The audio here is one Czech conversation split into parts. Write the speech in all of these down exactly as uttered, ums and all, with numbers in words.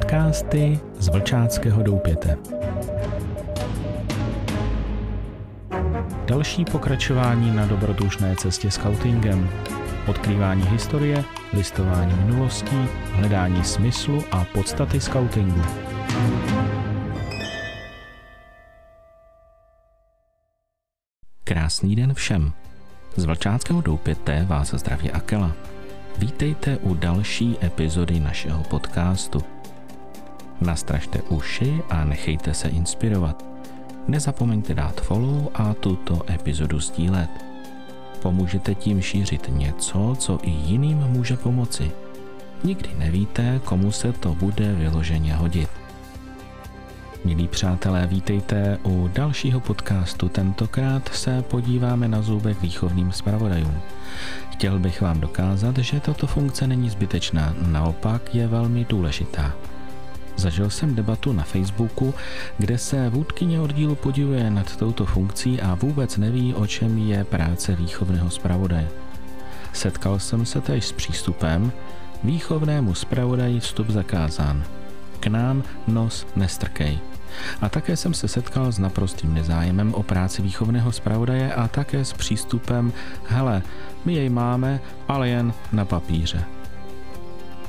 Podcasty z Vlčáckého doupěte. Další pokračování na dobrodružné cestě skautingem. Odkrývání historie, listování minulostí, hledání smyslu a podstaty skautingu. Krásný den všem. Z Vlčáckého doupěte vás zdraví Akela. Vítejte u další epizody našeho podcastu. Nastražte uši a nechejte se inspirovat. Nezapomeňte dát follow a tuto epizodu sdílet. Pomůžete tím šířit něco, co i jiným může pomoci. Nikdy nevíte, komu se to bude vyloženě hodit. Milí přátelé, vítejte u dalšího podcastu. Tentokrát se podíváme na zůbek výchovným zpravodajům. Chtěl bych vám dokázat, že tato funkce není zbytečná, naopak je velmi důležitá. Zažil jsem debatu na Facebooku, kde se vůdkyně oddílu podivuje nad touto funkcí a vůbec neví, o čem je práce výchovného zpravodaje. Setkal jsem se též s přístupem: výchovnému zpravodaji vstup zakázán. K nám nos nestrkej. A také jsem se setkal s naprostým nezájemem o práci výchovného zpravodaje a také s přístupem: hele, my jej máme, ale jen na papíře.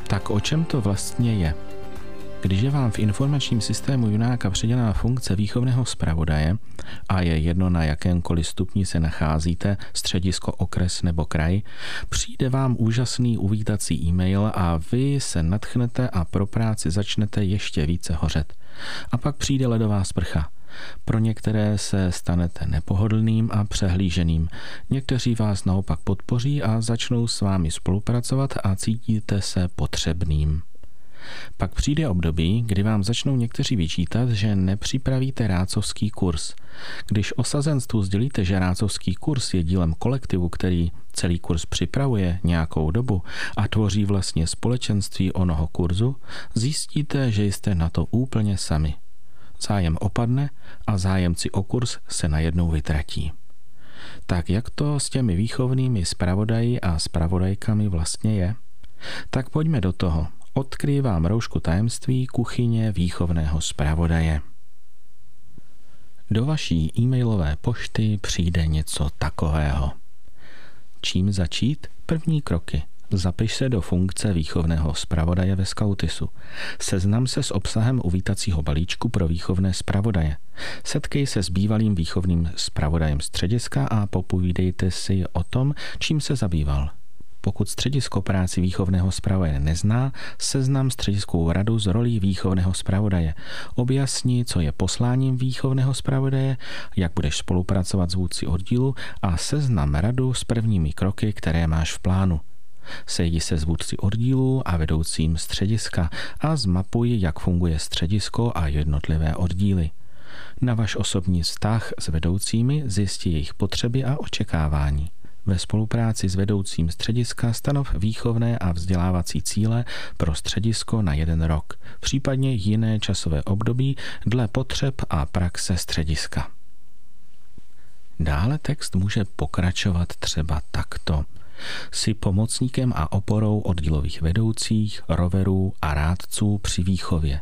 Tak o čem to vlastně je? Když je vám v informačním systému Junáka přidělená funkce výchovného zpravodaje a je jedno, na jakémkoliv stupni se nacházíte, středisko, okres nebo kraj, přijde vám úžasný uvítací e-mail a vy se nadchnete a pro práci začnete ještě více hořet. A pak přijde ledová sprcha. Pro některé se stanete nepohodlným a přehlíženým. Někteří vás naopak podpoří a začnou s vámi spolupracovat a cítíte se potřebným. Pak přijde období, kdy vám začnou někteří vyčítat, že nepřipravíte rácovský kurz. Když osazenstvu sdělíte, že rácovský kurz je dílem kolektivu, který celý kurz připravuje nějakou dobu a tvoří vlastně společenství onoho kurzu, zjistíte, že jste na to úplně sami. Zájem opadne a zájemci o kurz se najednou vytratí. Tak jak to s těmi výchovnými zpravodaji a zpravodajkami vlastně je? Tak pojďme do toho. Odkrývám roušku tajemství kuchyně výchovného zpravodaje. Do vaší e-mailové pošty přijde něco takového. Čím začít? První kroky. Zapiš se do funkce výchovného zpravodaje ve Skautisu. Seznam se s obsahem uvítacího balíčku pro výchovné zpravodaje. Setkej se s bývalým výchovným zpravodajem střediska a popovídejte si o tom, čím se zabýval. Pokud středisko práci výchovného zpravodaje nezná, seznam střediskovou radu s rolí výchovného zpravodaje. Objasni, co je posláním výchovného zpravodaje, jak budeš spolupracovat s vůdci oddílu a seznam radu s prvními kroky, které máš v plánu. Sejdi se s vůdci oddílu a vedoucím střediska a zmapuj, jak funguje středisko a jednotlivé oddíly. Na váš osobní vztah s vedoucími zjisti jejich potřeby a očekávání. Ve spolupráci s vedoucím střediska stanov výchovné a vzdělávací cíle pro středisko na jeden rok, případně jiné časové období dle potřeb a praxe střediska. Dále text může pokračovat třeba takto. Jsi pomocníkem a oporou oddílových vedoucích, roverů a rádců při výchově.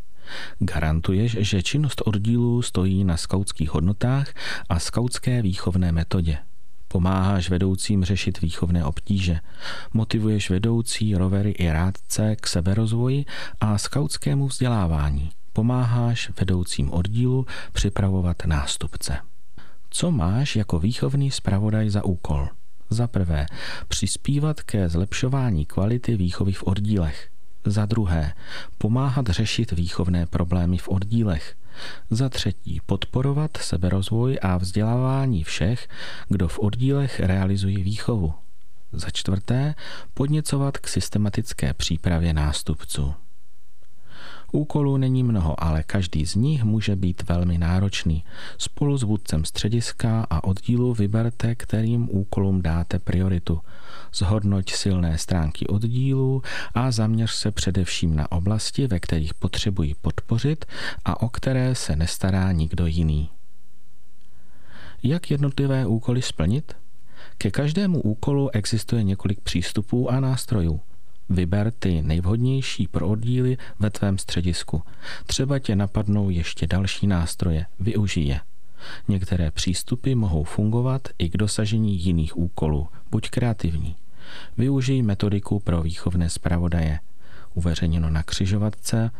Garantuješ, že činnost oddílu stojí na skautských hodnotách a skautské výchovné metodě. Pomáháš vedoucím řešit výchovné obtíže. Motivuješ vedoucí, rovery i rádce k seberozvoji a skautskému vzdělávání. Pomáháš vedoucím oddílu připravovat nástupce. Co máš jako výchovný zpravodaj za úkol? Za prvé, přispívat ke zlepšování kvality výchovy v oddílech. Za druhé, pomáhat řešit výchovné problémy v oddílech. Za třetí, podporovat seberozvoj a vzdělávání všech, kdo v oddílech realizují výchovu. Za čtvrté, podněcovat k systematické přípravě nástupců. Úkolů není mnoho, ale každý z nich může být velmi náročný. Spolu s vůdcem střediska a oddílu vyberte, kterým úkolům dáte prioritu. Zhodnoť silné stránky oddílu a zaměř se především na oblasti, ve kterých potřebují podpořit a o které se nestará nikdo jiný. Jak jednotlivé úkoly splnit? Ke každému úkolu existuje několik přístupů a nástrojů. Vyber ty nejvhodnější pro oddíly ve tvém středisku. Třeba tě napadnou ještě další nástroje, využij je. Některé přístupy mohou fungovat i k dosažení jiných úkolů, buď kreativní. Využij metodiku pro výchovné zpravodaje. Uveřejněno na křižovatce,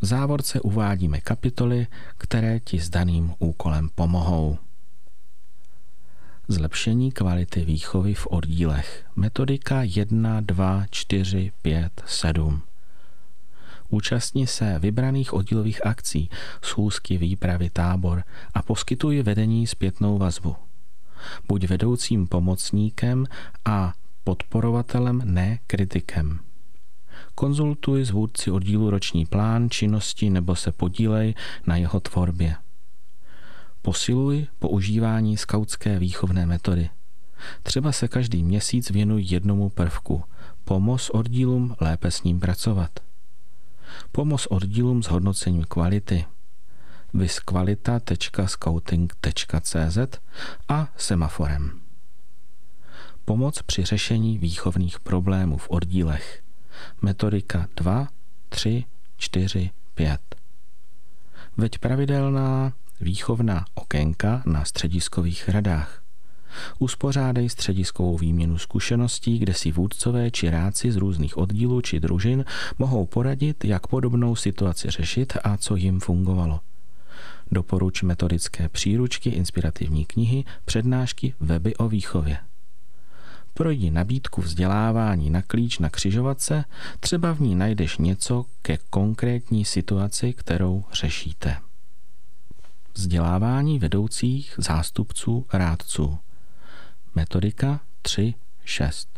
v závorce uvádíme kapitoly, které ti s daným úkolem pomohou. Zlepšení kvality výchovy v oddílech. Metodika jedna, dva, čtyři, pět, sedm. Účastni se vybraných oddílových akcí, schůzky, výpravy, tábor a poskytuj vedení zpětnou vazbu. Buď vedoucím pomocníkem a podporovatelem, ne kritikem. Konzultuj s vůdci oddílu roční plán činnosti nebo se podílej na jeho tvorbě. Posiluj používání skautské výchovné metody. Třeba se každý měsíc věnuj jednomu prvku. Pomoz oddílům lépe s ním pracovat. Pomoz oddílům s hodnocením kvality. Viz kvalita tečka skauting tečka cé zet a semaforem. Pomoc při řešení výchovných problémů v oddílech. Metodika dva, tři, čtyři, pět. Veď pravidelná výchovná okénka na střediskových radách. Uspořádej střediskovou výměnu zkušeností, kde si vůdcové či rádci z různých oddílů či družin mohou poradit, jak podobnou situaci řešit a co jim fungovalo. Doporuč metodické příručky, inspirativní knihy, přednášky, weby o výchově. Projdi nabídku vzdělávání na klíč na křižovatce, třeba v ní najdeš něco ke konkrétní situaci, kterou řešíte. Vzdělávání vedoucích, zástupců, rádců. Metodika tři šest.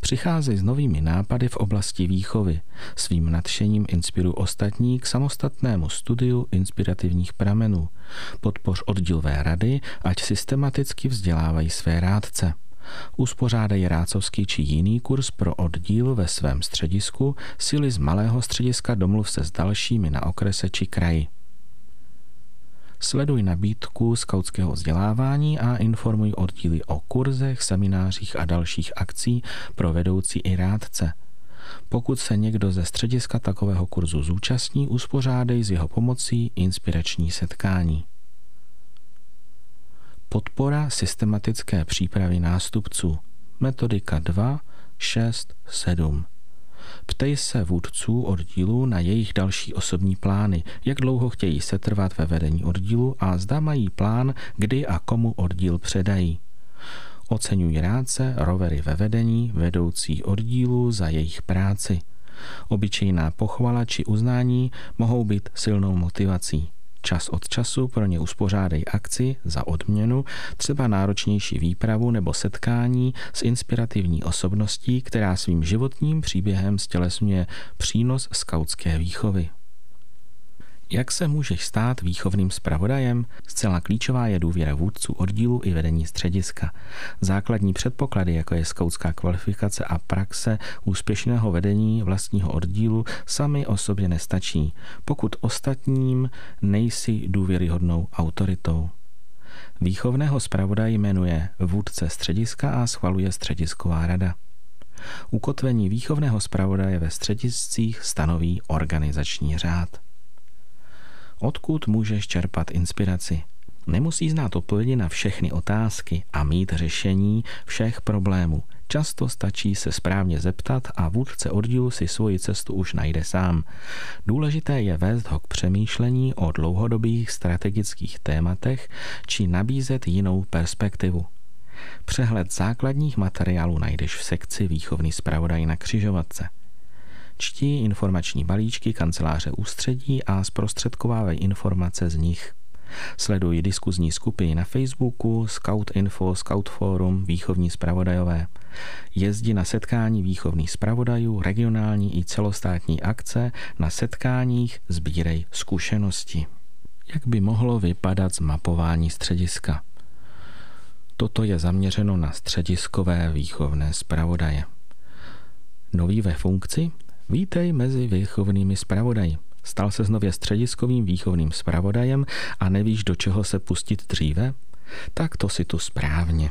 Přicházej s novými nápady v oblasti výchovy. Svým nadšením inspiruj ostatní k samostatnému studiu inspirativních pramenů. Podpoř oddílové rady, ať systematicky vzdělávají své rádce. Uspořádej rádcovský či jiný kurz pro oddíl ve svém středisku, síly z malého střediska domluv se s dalšími na okrese či kraji. Sleduj nabídku skautského vzdělávání a informuj oddíly o kurzech, seminářích a dalších akcí pro vedoucí i rádce. Pokud se někdo ze střediska takového kurzu zúčastní, uspořádej s jeho pomocí inspirační setkání. Podpora systematické přípravy nástupců. Metodika dva šest sedm. Ptej se vůdců oddílu na jejich další osobní plány, jak dlouho chtějí setrvat ve vedení oddílu a zda mají plán, kdy a komu oddíl předají. Oceňují rádce, rovery ve vedení, vedoucí oddílu za jejich práci. Obyčejná pochvala či uznání mohou být silnou motivací. Čas od času pro ně uspořádej akci za odměnu, třeba náročnější výpravu nebo setkání s inspirativní osobností, která svým životním příběhem stělesňuje přínos skautské výchovy. Jak se můžeš stát výchovným zpravodajem? Zcela klíčová je důvěra vůdců oddílu i vedení střediska. Základní předpoklady, jako je skautská kvalifikace a praxe úspěšného vedení vlastního oddílu, sami o sobě nestačí, pokud ostatním nejsi důvěryhodnou autoritou. Výchovného zpravodaje jmenuje vůdce střediska a schvaluje středisková rada. Ukotvení výchovného zpravodaje ve střediscích stanoví organizační řád. Odkud můžeš čerpat inspiraci? Nemusí znát odpovědi na všechny otázky a mít řešení všech problémů. Často stačí se správně zeptat a vůdce oddílu si svoji cestu už najde sám. Důležité je vést ho k přemýšlení o dlouhodobých strategických tématech či nabízet jinou perspektivu. Přehled základních materiálů najdeš v sekci Výchovný zpravodaj na křižovatce. Čti informační balíčky Kanceláře ústředí a zprostředkovávej informace z nich. Sleduj diskuzní skupiny na Facebooku, Scout Info, Scout Forum, Výchovní zpravodajové. Jezdi na setkání výchovných zpravodajů, regionální i celostátní akce, na setkáních sbírej zkušenosti. Jak by mohlo vypadat zmapování střediska? Toto je zaměřeno na střediskové výchovné zpravodaje. Nový ve funkci? Vítej mezi výchovnými zpravodaji. Stal ses nově střediskovým výchovným zpravodajem a nevíš, do čeho se pustit dříve? Tak to si tu správně.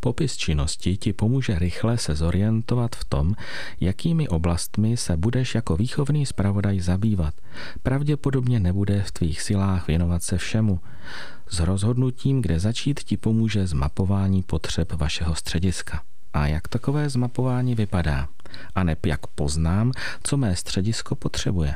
Popis činnosti ti pomůže rychle se zorientovat v tom, jakými oblastmi se budeš jako výchovný zpravodaj zabývat. Pravděpodobně nebude v tvých silách věnovat se všemu. S rozhodnutím, kde začít, ti pomůže zmapování potřeb vašeho střediska. A jak takové zmapování vypadá? A neb jak poznám, co mé středisko potřebuje?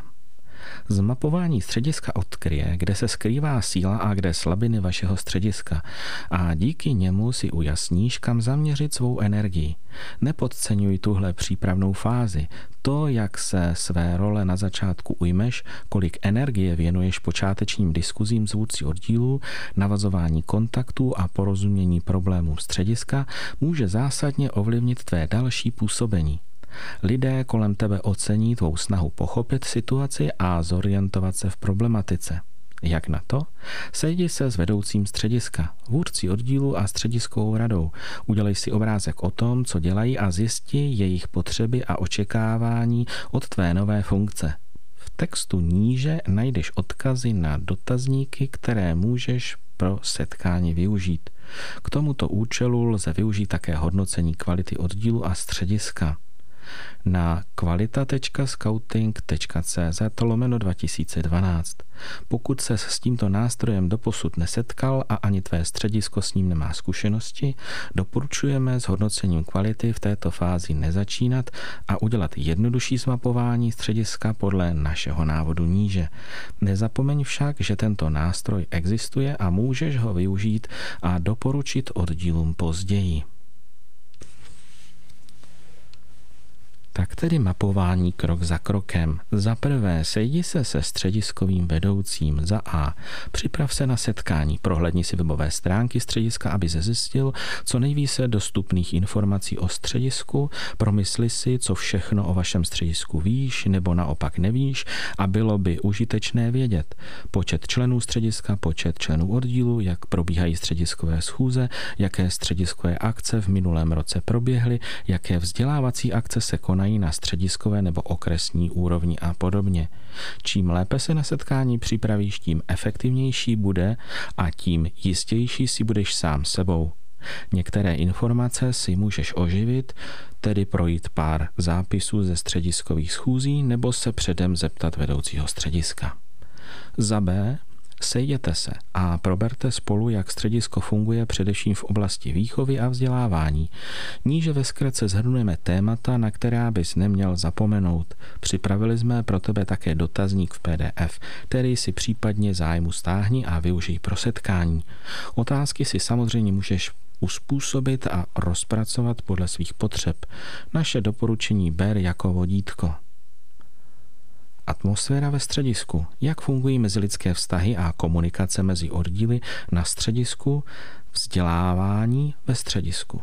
Zmapování střediska odkryje, kde se skrývá síla a kde slabiny vašeho střediska, a díky němu si ujasníš, kam zaměřit svou energii. Nepodceňuj tuhle přípravnou fázi. To, jak se své role na začátku ujmeš, kolik energie věnuješ počátečním diskuzím s vůdci oddílů, navazování kontaktů a porozumění problémů střediska, může zásadně ovlivnit tvé další působení. Lidé kolem tebe ocení tvou snahu pochopit situaci a zorientovat se v problematice. Jak na to? Sejdi se s vedoucím střediska, vůdci oddílu a střediskovou radou. Udělej si obrázek o tom, co dělají, a zjisti jejich potřeby a očekávání od tvé nové funkce. V textu níže najdeš odkazy na dotazníky, které můžeš pro setkání využít. K tomuto účelu lze využít také hodnocení kvality oddílu a střediska. Na kvalita tečka scouting tečka cz lomeno dva tisíce dvanáct. Pokud ses s tímto nástrojem doposud nesetkal a ani tvé středisko s ním nemá zkušenosti, doporučujeme s hodnocením kvality v této fázi nezačínat a udělat jednodušší zmapování střediska podle našeho návodu níže. Nezapomeň však, že tento nástroj existuje a můžeš ho využít a doporučit oddílům později. Tak tedy mapování krok za krokem. Za prvé, sejdi se se střediskovým vedoucím. Za A. Připrav se na setkání. Prohlédni si webové stránky střediska, aby se zjistil co nejvíce dostupných informací o středisku. Promysli si, co všechno o vašem středisku víš, nebo naopak nevíš, a bylo by užitečné vědět. Počet členů střediska, počet členů oddílu, jak probíhají střediskové schůze, jaké střediskové akce v minulém roce proběhly, jaké vzdělávací akce se konají na střediskové nebo okresní úrovni a podobně. Čím lépe se na setkání připravíš, tím efektivnější bude a tím jistější si budeš sám sebou. Některé informace si můžeš oživit, tedy projít pár zápisů ze střediskových schůzí nebo se předem zeptat vedoucího střediska. Za B. Sejděte se a proberte spolu, jak středisko funguje především v oblasti výchovy a vzdělávání. Níže ve zkratce shrnujeme témata, na která bys neměl zapomenout. Připravili jsme pro tebe také dotazník v P D F, který si případně zájmu stáhni a využij pro setkání. Otázky si samozřejmě můžeš uspůsobit a rozpracovat podle svých potřeb. Naše doporučení ber jako vodítko. Atmosféra ve středisku. Jak fungují mezilidské vztahy a komunikace mezi oddíly na středisku, vzdělávání ve středisku.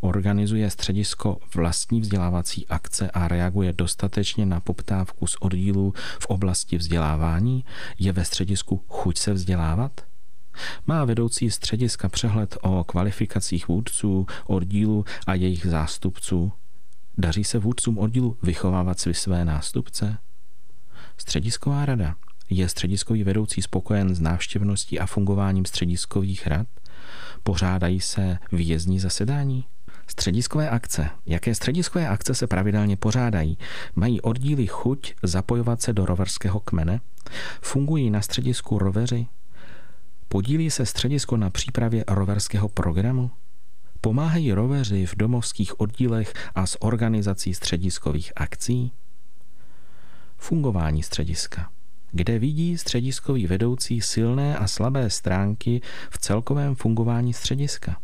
Organizuje středisko vlastní vzdělávací akce a reaguje dostatečně na poptávku z oddílů v oblasti vzdělávání? Je ve středisku chuť se vzdělávat? Má vedoucí střediska přehled o kvalifikacích vůdců, oddílů a jejich zástupců? Daří se vůdcům oddílu vychovávat si své nástupce? Středisková rada. Je střediskový vedoucí spokojen s návštěvností a fungováním střediskových rad? Pořádají se výjezdní zasedání? Střediskové akce. Jaké střediskové akce se pravidelně pořádají? Mají oddíly chuť zapojovat se do roverského kmene? Fungují na středisku roveři? Podílí se středisko na přípravě roverského programu? Pomáhají roveři v domovských oddílech a s organizací střediskových akcí? Fungování střediska. Kde vidí střediskový vedoucí silné a slabé stránky v celkovém fungování střediska?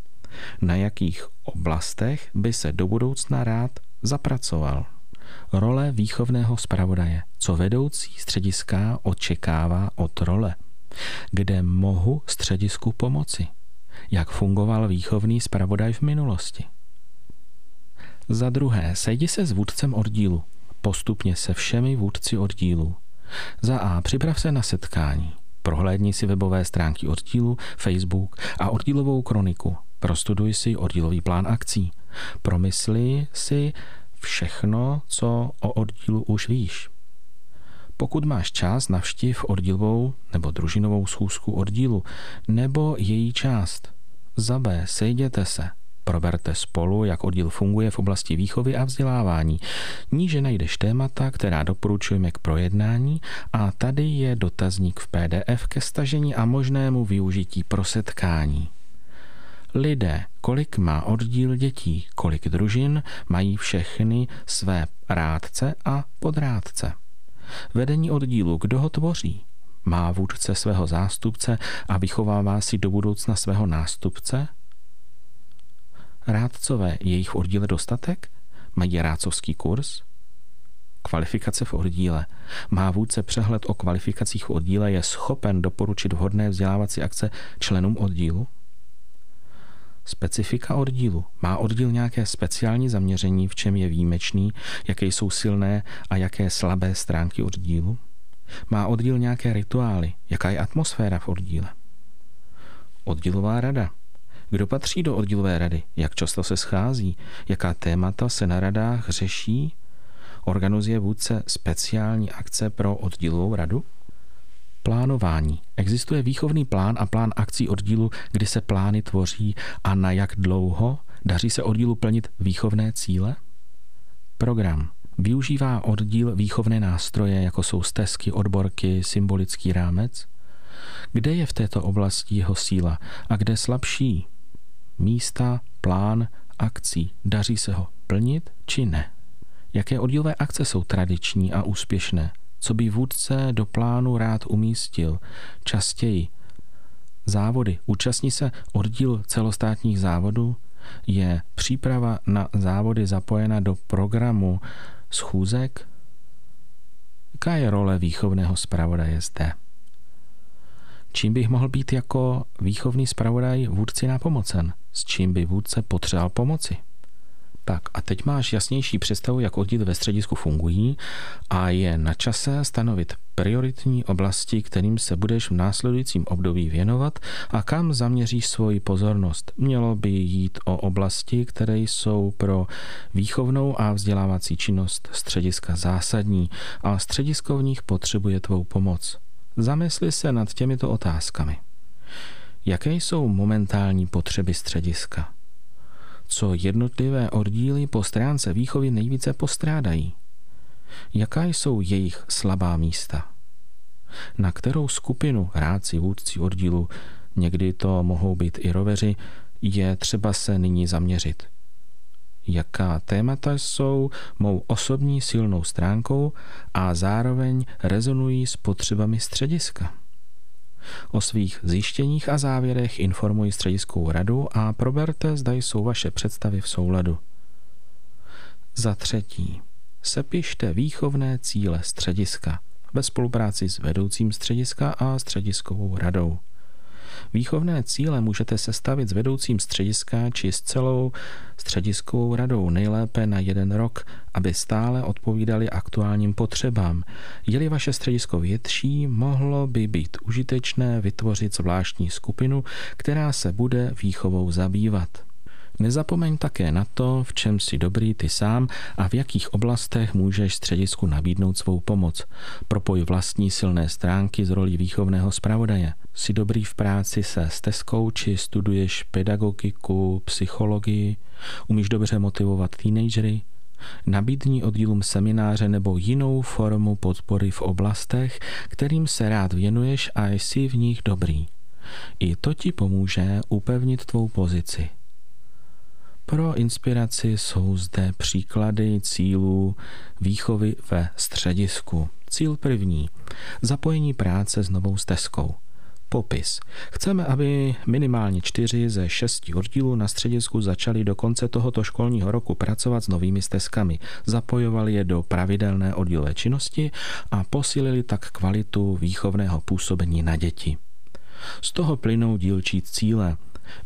Na jakých oblastech by se do budoucna rád zapracoval? Role výchovného zpravodaje. Co vedoucí střediska očekává od role? Kde mohu středisku pomoci? Jak fungoval výchovný zpravodaj v minulosti? Za druhé, sejdi se s vůdcem oddílu. Postupně se všemi vůdci oddílů. Za A. Připrav se na setkání. Prohlédni si webové stránky oddílu, Facebook a oddílovou kroniku. Prostuduj si oddílový plán akcí. Promysli si všechno, co o oddílu už víš. Pokud máš čas, navštiv oddílovou nebo družinovou schůzku oddílu nebo její část. Za B. Sejděte se. Proberte spolu, jak oddíl funguje v oblasti výchovy a vzdělávání. Níže najdeš témata, která doporučujeme k projednání a tady je dotazník v pé dé ef ke stažení a možnému využití pro setkání. Lidé, kolik má oddíl dětí, kolik družin, mají všechny své rádce a podrádce. Vedení oddílu, kdo ho tvoří? Má vůdce svého zástupce a vychovává si do budoucna svého nástupce? Rádcové, je jich v oddíle dostatek? Mají rádcovský kurz? Kvalifikace v oddíle. Má vůdce přehled o kvalifikacích v oddíle, je schopen doporučit vhodné vzdělávací akce členům oddílu? Specifika oddílu. Má oddíl nějaké speciální zaměření, v čem je výjimečný, jaké jsou silné a jaké slabé stránky oddílu? Má oddíl nějaké rituály, jaká je atmosféra v oddíle? Oddílová rada. Kdo patří do oddílové rady? Jak často se schází? Jaká témata se na radách řeší? Organizuje vůdce speciální akce pro oddílovou radu? Plánování. Existuje výchovný plán a plán akcí oddílu, kdy se plány tvoří a na jak dlouho? Daří se oddílu plnit výchovné cíle? Program. Využívá oddíl výchovné nástroje, jako jsou stezky, odborky, symbolický rámec? Kde je v této oblasti jeho síla a kde slabší? Místa, plán, akcí. Daří se ho plnit či ne? Jaké oddílové akce jsou tradiční a úspěšné? Co by vůdce do plánu rád umístil? Častěji. Závody. Účastní se oddíl celostátních závodů? Je příprava na závody zapojena do programu schůzek? Jaká je role výchovného zpravodaje zde? Čím bych mohl být jako výchovný zpravodaj vůdci nápomocen? S čím by vůdce potřeboval pomoci? Tak a teď máš jasnější představu, jak oddíl ve středisku fungují a je na čase stanovit prioritní oblasti, kterým se budeš v následujícím období věnovat a kam zaměříš svoji pozornost. Mělo by jít o oblasti, které jsou pro výchovnou a vzdělávací činnost střediska zásadní a středisko v nich potřebuje tvou pomoc. Zamysli se nad těmito otázkami. Jaké jsou momentální potřeby střediska? Co jednotlivé oddíly po stránce výchovy nejvíce postrádají? Jaká jsou jejich slabá místa? Na kterou skupinu rádci, vůdci oddílu, někdy to mohou být i roveři, je třeba se nyní zaměřit? Jaká témata jsou mou osobní silnou stránkou a zároveň rezonují s potřebami střediska? O svých zjištěních a závěrech informuji střediskovou radu a proberte, zda jsou vaše představy v souladu. Za třetí, sepište výchovné cíle střediska ve spolupráci s vedoucím střediska a střediskovou radou. Výchovné cíle můžete sestavit s vedoucím střediska či s celou střediskovou radou nejlépe na jeden rok, aby stále odpovídali aktuálním potřebám. Je-li vaše středisko větší, mohlo by být užitečné vytvořit zvláštní skupinu, která se bude výchovou zabývat. Nezapomeň také na to, v čem jsi dobrý ty sám a v jakých oblastech můžeš středisku nabídnout svou pomoc. Propoj vlastní silné stránky s rolí výchovného zpravodaje. Jsi dobrý v práci se stezkou či studuješ pedagogiku, psychologii? Umíš dobře motivovat teenagery? Nabídni oddílům semináře nebo jinou formu podpory v oblastech, kterým se rád věnuješ a jsi v nich dobrý. I to ti pomůže upevnit tvou pozici. Pro inspiraci jsou zde příklady cílů výchovy ve středisku. Cíl první. Zapojení práce s novou stezkou. Popis. Chceme, aby minimálně čtyři ze šesti oddílů na středisku začali do konce tohoto školního roku pracovat s novými stezkami, zapojovali je do pravidelné oddílové činnosti a posílili tak kvalitu výchovného působení na děti. Z toho plynou dílčí cíle.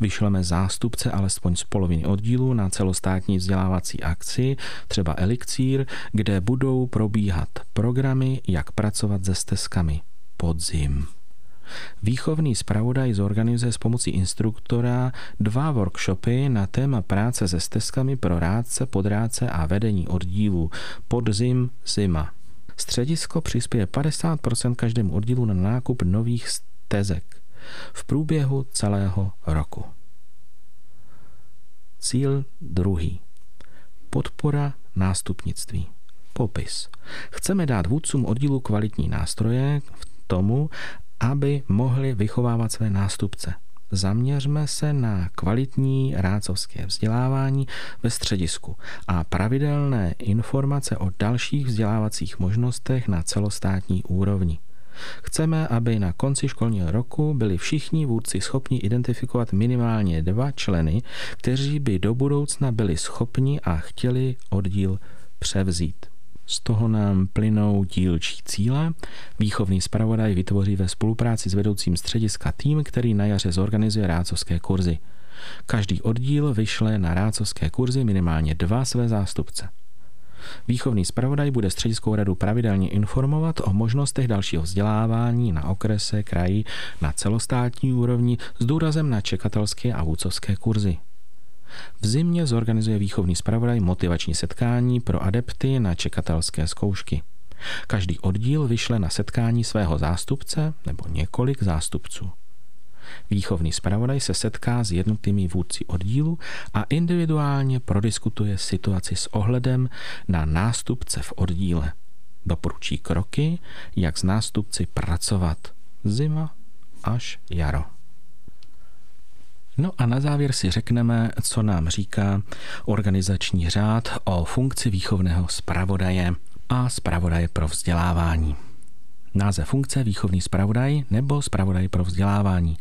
Vyšleme zástupce alespoň z poloviny oddílu na celostátní vzdělávací akci, třeba Elixír, kde budou probíhat programy, jak pracovat se stezkami. Podzim. Výchovný zpravodaj zorganizuje s pomocí instruktora dva workshopy na téma práce se stezkami pro rádce, podrádce a vedení oddílu. Podzim, zima. Středisko přispěje padesát procent každému oddílu na nákup nových stezek v průběhu celého roku. Cíl druhý. Podpora nástupnictví. Popis. Chceme dát vůdcům oddílu kvalitní nástroje k tomu, aby mohli vychovávat své nástupce. Zaměřme se na kvalitní rádcovské vzdělávání ve středisku a pravidelné informace o dalších vzdělávacích možnostech na celostátní úrovni. Chceme, aby na konci školního roku byli všichni vůdci schopni identifikovat minimálně dva členy, kteří by do budoucna byli schopni a chtěli oddíl převzít. Z toho nám plynou dílčí cíle. Výchovný zpravodaj vytvoří ve spolupráci s vedoucím střediska tým, který na jaře zorganizuje rádcovské kurzy. Každý oddíl vyšle na rádcovské kurzy minimálně dva své zástupce. Výchovný zpravodaj bude střediskovou radu pravidelně informovat o možnostech dalšího vzdělávání na okrese, kraji, na celostátní úrovni s důrazem na čekatelské a vůdcovské kurzy. V zimě zorganizuje výchovný zpravodaj motivační setkání pro adepty na čekatelské zkoušky. Každý oddíl vyšle na setkání svého zástupce nebo několik zástupců. Výchovný zpravodaj se setká s jednotlivými vůdci oddílu a individuálně prodiskutuje situaci s ohledem na nástupce v oddíle. Doporučí kroky, jak s nástupci pracovat. Zima až jaro. No a na závěr si řekneme, co nám říká organizační řád o funkci výchovného zpravodaje a zpravodaje pro vzdělávání. Název funkce výchovný zpravodaj nebo zpravodaj pro vzdělávání.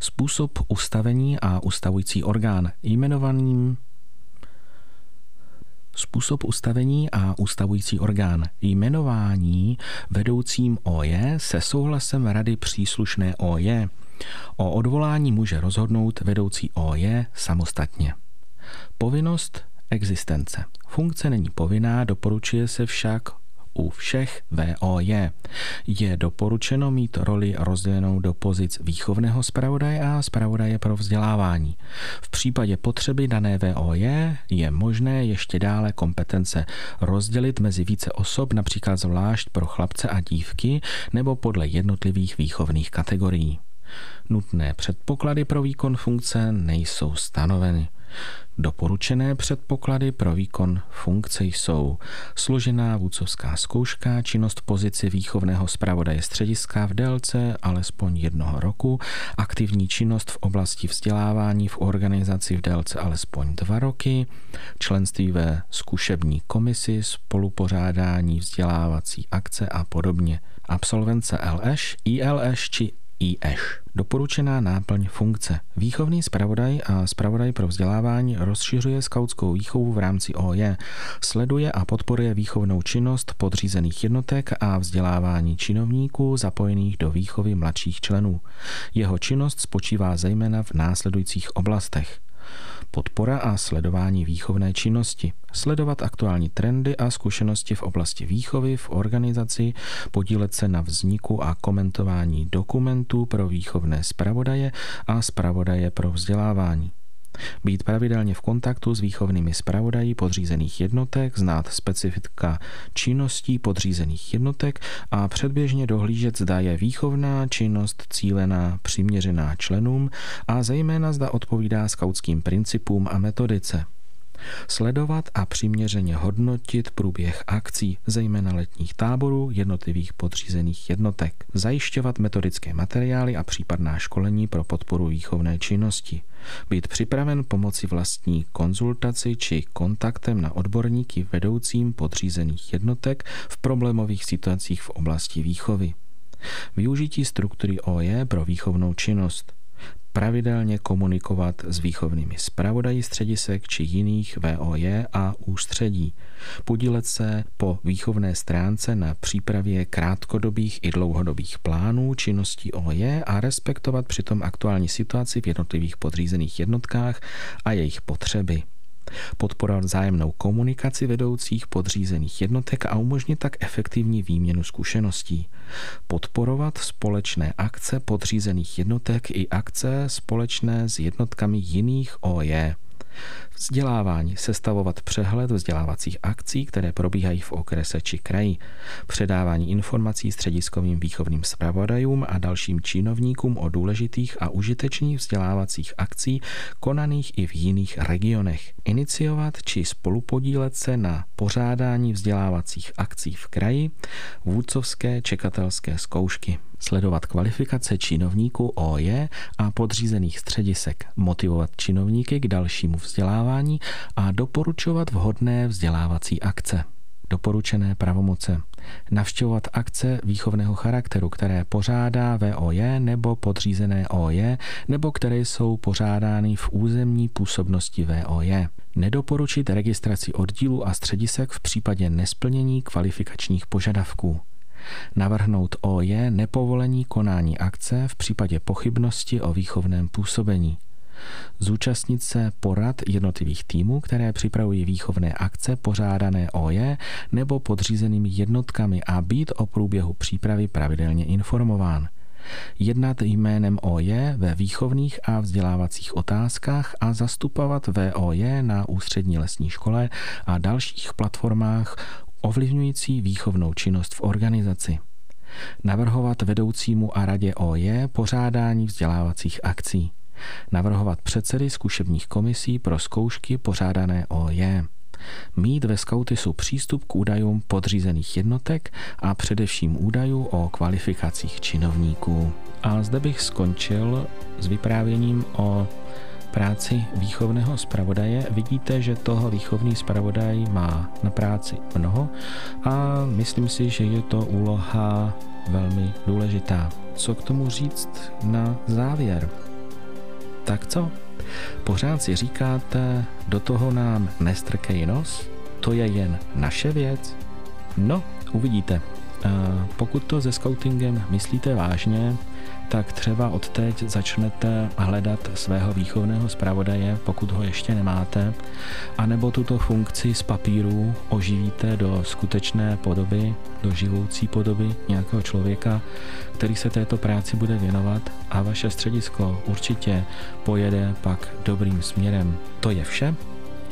Způsob ustavení a ustavující orgán jmenovaným Způsob ustavení a ustavující orgán jmenování vedoucím ó jé se souhlasem rady příslušné ó jé. O odvolání může rozhodnout vedoucí ó jé samostatně. Povinnost existence. Funkce není povinná, doporučuje se však u všech vé ó jé. Je doporučeno mít roli rozdělenou do pozic výchovného zpravodaje a zpravodaje pro vzdělávání. V případě potřeby dané vé ó jé je možné ještě dále kompetence rozdělit mezi více osob, například zvlášť pro chlapce a dívky, nebo podle jednotlivých výchovných kategorií. Nutné předpoklady pro výkon funkce nejsou stanoveny. Doporučené předpoklady pro výkon funkce jsou složená vůdcovská zkouška, činnost pozici výchovného zpravodaje střediska v délce alespoň jednoho roku, aktivní činnost v oblasti vzdělávání v organizaci v délce alespoň dva roky, členství ve zkušební komisi, spolupořádání vzdělávací akce a podobně, absolvence el eš, í el eš či í eš. Doporučená náplň funkce. Výchovný zpravodaj a zpravodaj pro vzdělávání rozšiřuje skautskou výchovu v rámci ó jé, sleduje a podporuje výchovnou činnost podřízených jednotek a vzdělávání činovníků zapojených do výchovy mladších členů. Jeho činnost spočívá zejména v následujících oblastech. Podpora a sledování výchovné činnosti. Sledovat aktuální trendy a zkušenosti v oblasti výchovy v organizaci, podílet se na vzniku a komentování dokumentů pro výchovné zpravodaje a zpravodaje pro vzdělávání. Být pravidelně v kontaktu s výchovnými zpravodaji podřízených jednotek, znát specifika činností podřízených jednotek a předběžně dohlížet, zda je výchovná činnost cílená, přiměřená členům a zejména zda odpovídá skautským principům a metodice. Sledovat a přiměřeně hodnotit průběh akcí, zejména letních táborů jednotlivých podřízených jednotek. Zajišťovat metodické materiály a případná školení pro podporu výchovné činnosti. Být připraven pomoci vlastní konzultaci či kontaktem na odborníky vedoucím podřízených jednotek v problémových situacích v oblasti výchovy. Využití struktury ó jé pro výchovnou činnost. Pravidelně komunikovat s výchovnými zpravodaji středisek či jiných vé ó jé a ústředí. Podílet se po výchovné stránce na přípravě krátkodobých i dlouhodobých plánů činností ó jé a respektovat přitom aktuální situaci v jednotlivých podřízených jednotkách a jejich potřeby. Podporovat vzájemnou komunikaci vedoucích podřízených jednotek a umožnit tak efektivní výměnu zkušeností. Podporovat společné akce podřízených jednotek i akce společné s jednotkami jiných ó jé. vzdělávání, sestavovat přehled vzdělávacích akcí, které probíhají v okrese či kraji, předávání informací střediskovým výchovným zpravodajům a dalším činovníkům o důležitých a užitečných vzdělávacích akcí konaných i v jiných regionech, iniciovat či spolupodílet se na pořádání vzdělávacích akcí v kraji, vůdcovské čekatelské zkoušky. Sledovat kvalifikace činovníků O J a podřízených středisek, motivovat činovníky k dalšímu vzdělávání a doporučovat vhodné vzdělávací akce. Doporučené pravomoce. Navštěvovat akce výchovného charakteru, které pořádá V O J nebo podřízené O J, nebo které jsou pořádány v územní působnosti V O J. Nedoporučit registraci oddílů a středisek v případě nesplnění kvalifikačních požadavků. Navrhnout O J nepovolení konání akce v případě pochybnosti o výchovném působení. Zúčastnit se porad jednotlivých týmů, které připravují výchovné akce pořádané O J nebo podřízenými jednotkami a být o průběhu přípravy pravidelně informován. Jednat jménem O J ve výchovných a vzdělávacích otázkách a zastupovat V O J na ústřední lesní škole a dalších platformách ovlivňující výchovnou činnost v organizaci. Navrhovat vedoucímu a radě O J pořádání vzdělávacích akcí. Navrhovat předsedy zkušebních komisí pro zkoušky pořádané O J. Mít ve Skautisu přístup k údajům podřízených jednotek a především údajů o kvalifikacích činovníků. A zde bych skončil s vyprávěním o práci výchovného zpravodaje. Vidíte, že toho výchovný zpravodaj má na práci mnoho a myslím si, že je to úloha velmi důležitá. Co k tomu říct na závěr? Tak co? Pořád si říkáte, do toho nám nestrkej nos? To je jen naše věc? No, uvidíte. Pokud to se skautingem myslíte vážně, tak třeba odteď začnete hledat svého výchovného zpravodaje, pokud ho ještě nemáte, anebo tuto funkci z papíru oživíte do skutečné podoby, do živoucí podoby nějakého člověka, který se této práci bude věnovat a vaše středisko určitě pojede pak dobrým směrem. To je vše.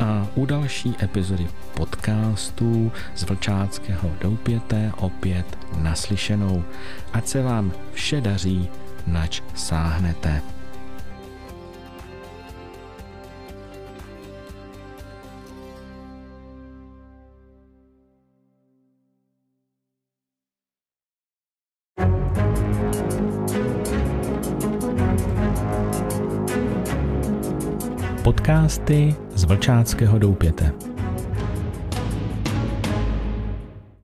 A u další epizody podcastu z Vlčáckého doupěte opět naslyšenou. Ať se vám vše daří, nač sáhnete. Podcasty z Vlčáckého doupěte.